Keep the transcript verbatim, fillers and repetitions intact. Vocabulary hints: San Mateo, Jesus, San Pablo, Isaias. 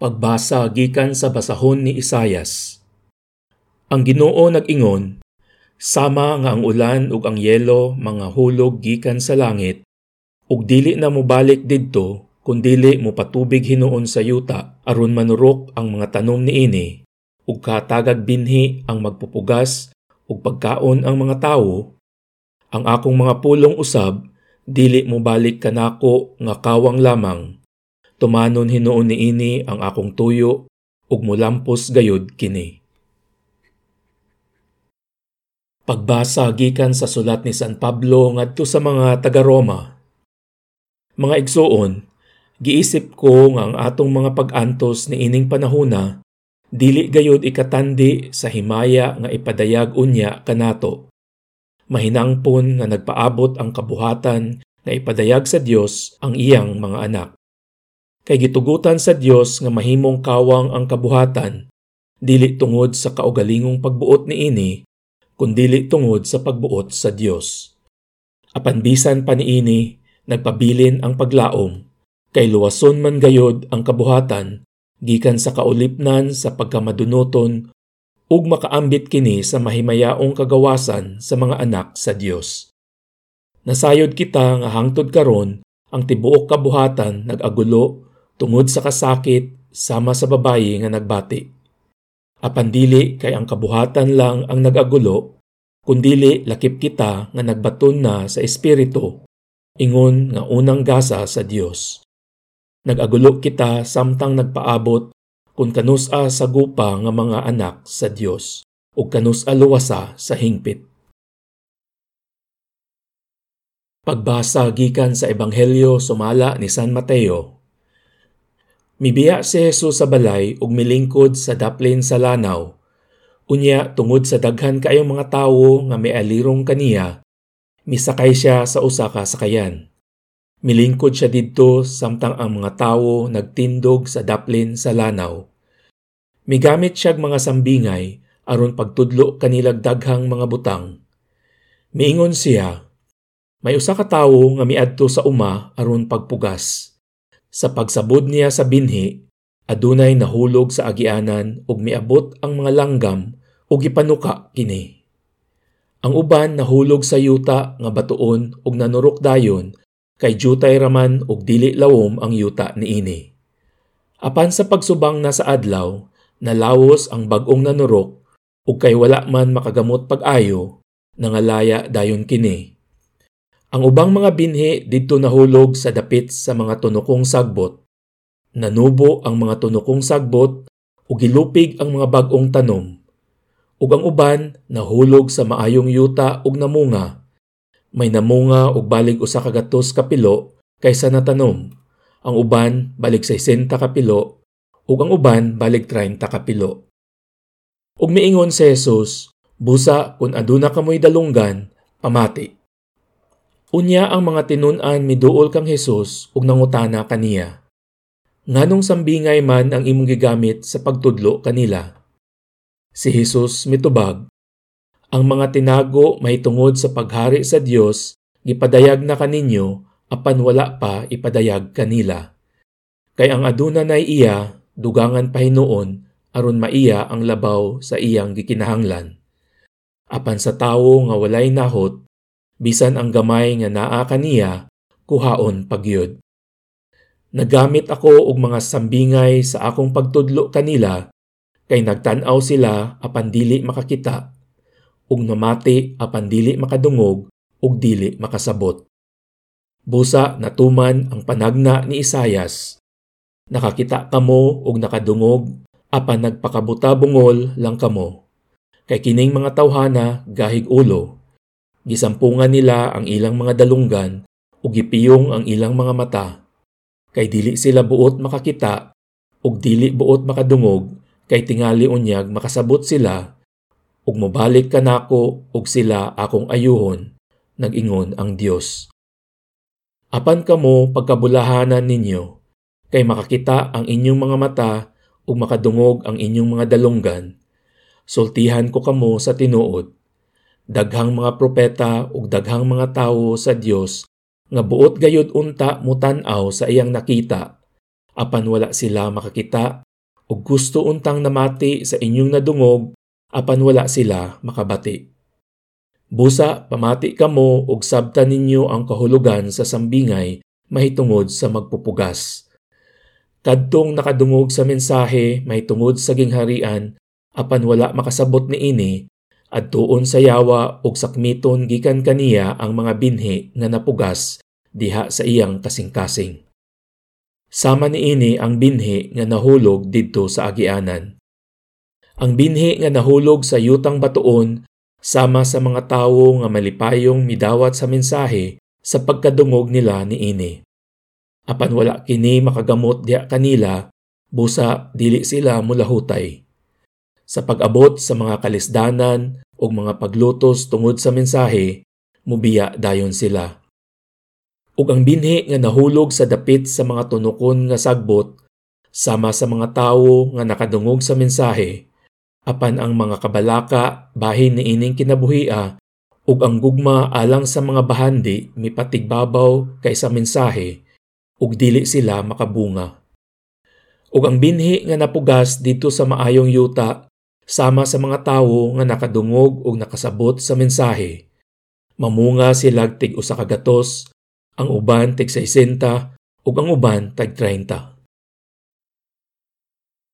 Pagbasa gikan sa basahon ni Isaias. Ang Ginoo nag-ingon, sama nga ang ulan ug ang yelo mga hulog gikan sa langit, ug dili na mo balik didto, kundili mo patubig hinuon sa yuta aron manurok ang mga tanom niini, ug katagag binhi ang magpupugas ug pagkaon ang mga tawo. Ang akong mga pulong usab dili mo balik kanako nga kawang lamang. Tumanon hinuon niini ang akong tuyo ug mulampos gayud kini. Pagbasa gikan sa sulat ni San Pablo ngadto sa mga taga-Roma. Mga igsoon, giisip ko nga ang atong mga pag-antos niining panahona dili gayud ikatandi sa himaya nga ipadayag unya kanato. Mahinangpon nga nagpaabot ang kabuhatan nga ipadayag sa Dios ang iyang mga anak. Kay gitugutan sa Dios nga mahimong kawang ang kabuhatan, dili tungod sa kaugalingong pagbuot niini, kundili tungod sa pagbuot sa Dios. Apan bisan pa niini nagpabilin ang paglaom, kay luwason man gayod ang kabuhatan gikan sa kaulipnan sa pagkamadunoton ug makaambit kini sa mahimayaong kagawasan sa mga anak sa Dios. Nasayod kita nga hangtod karon ang tibuok kabuhatan nagagulo tungod sa kasakit sama sa babayi nga nagbati. Apan dili kay ang kabuhatan lang ang nagagulo, kundili lakip kita nga nagbaton na sa espiritu, ingon nga unang gasa sa Dios. Nagagulo kita samtang nagpaabot kun kanus-a sa gupa nga mga anak sa Dios ug kanus-a luwasa sa hingpit. Pagbasa gikan sa Ebanghelyo sumala ni San Mateo. Mibiya si Jesus sa balay ug milingkod sa daplin sa lanaw. Unya tungod sa daghan kaayong mga tawo nga mialirong kaniya, misakay siya sa usa ka sakayan. Milingkod siya didto samtang ang mga tawo nagtindog sa daplin sa lanaw. Migamit siyag mga sambingay aron pagtudlo kanilag daghang mga butang. Miingon siya, may usa ka tawo nga miadto sa uma aron pagpugas. Sa pagsabod niya sa binhi, adunay nahulog sa agianan ug miabot ang mga langgam ug ipanuka kini. Ang uban nahulog sa yuta nga batuon ug nanurok dayon kay jutay raman ug dili lawom ang yuta niini. Apan sa pagsubang na sa adlaw, nalawos ang bag-ong nanurok ug kay wala man makagamot pag-ayo, nangalaya dayon kini. Ang ubang mga binhi didto nahulog sa dapit sa mga tunokong sagbot. Nanubo ang mga tunokong sagbot ug gilupig ang mga bag-ong tanom. Ug ang uban nahulog sa maayong yuta ug namunga. May namunga ug balig usa ka gatos ka pilo kaysa natanom. Ang uban balig sesenta ka pilo ug ang uban balig treinta ka pilo. Ug miingon si Jesus, busa kun aduna kamoy dalunggan, pamati. Unya ang mga tinun-an miduol kang Hesus ug nangutana kaniya, nganong sambingay man ang imong gigamit sa pagtudlo kanila? Si Hesus mitubag, ang mga tinago may tungod sa paghari sa Dios gipadayag na kaninyo apan wala pa ipadayag kanila. Kay ang aduna nay iya dugangan pa hinuon aron maiya ang labaw sa iyang gikinahanglan. Apan sa tawo nga walay nahot, bisan ang gamay nga naa kaniya, kuhaon pagyod. Nagamit ako og mga sambingay sa akong pagtudlo kanila, kay nagtanaw sila apan dili makakita, ug namati apan dili makadungog ug dili makasabot. Busa natuman ang panagna ni Isaias, nakakita kamo ug nakadungog apan nagpakabuta bungol lang kamo, kay kining mga tawhana gahig ulo. Gisampungan nila ang ilang mga dalunggan ug gipiyong ang ilang mga mata, kay dili sila buot makakita ug dili buot makadungog, kay tingali unyag makasabot sila, ug mobalik kanako ug sila akong ayuhon, nag-ingon ang Dios. Apan kamo pagkabulahanan ninyo, kay makakita ang inyong mga mata ug makadungog ang inyong mga dalunggan, sultihan ko kamo sa tinuod. Daghang mga propeta ug daghang mga tawo sa Dios nga buot gayud unta mutan-aw sa iyang nakita, apan wala sila makakita o gusto untang namati sa inyong nadungog, apan wala sila makabati. Busa, pamati ka mo o sabta ninyo ang kahulugan sa sambingay mahitungod sa magpupugas. Kadtong nakadungog sa mensahe mahitungod sa gingharian, apan wala makasabot ni ini, at tuon sa yawa o sakmiton gikan kaniya ang mga binhi na napugas diha sa iyang kasing-kasing. Sama ni ini ang binhi nga nahulog didto sa agianan. Ang binhi nga nahulog sa yutang batuon sama sa mga tao nga malipayong midawat sa mensahe sa pagkadungog nila ni ini. Apan wala kini makagamot diha kanila, busa dili sila mulahutay. Sa pag-abot sa mga kalisdanan o mga paglutos tungod sa mensahe, mubiya dayon sila. Ug ang binhi nga nahulog sa dapit sa mga tunukon nga sagbot, sama sa mga tao nga nakadungog sa mensahe, apan ang mga kabalaka bahin ni ining kinabuhia ug ang gugma alang sa mga bahandi mipatigbabaw kaysa mensahe ug dili sila makabunga. Ug ang binhi nga napugas dito sa maayong yuta sama sa mga tawo nga nakadungog ug nakasabot sa mensahe, mamunga sila tig usa ka gatos, ang uban tig sesenta ug ang uban tig treinta.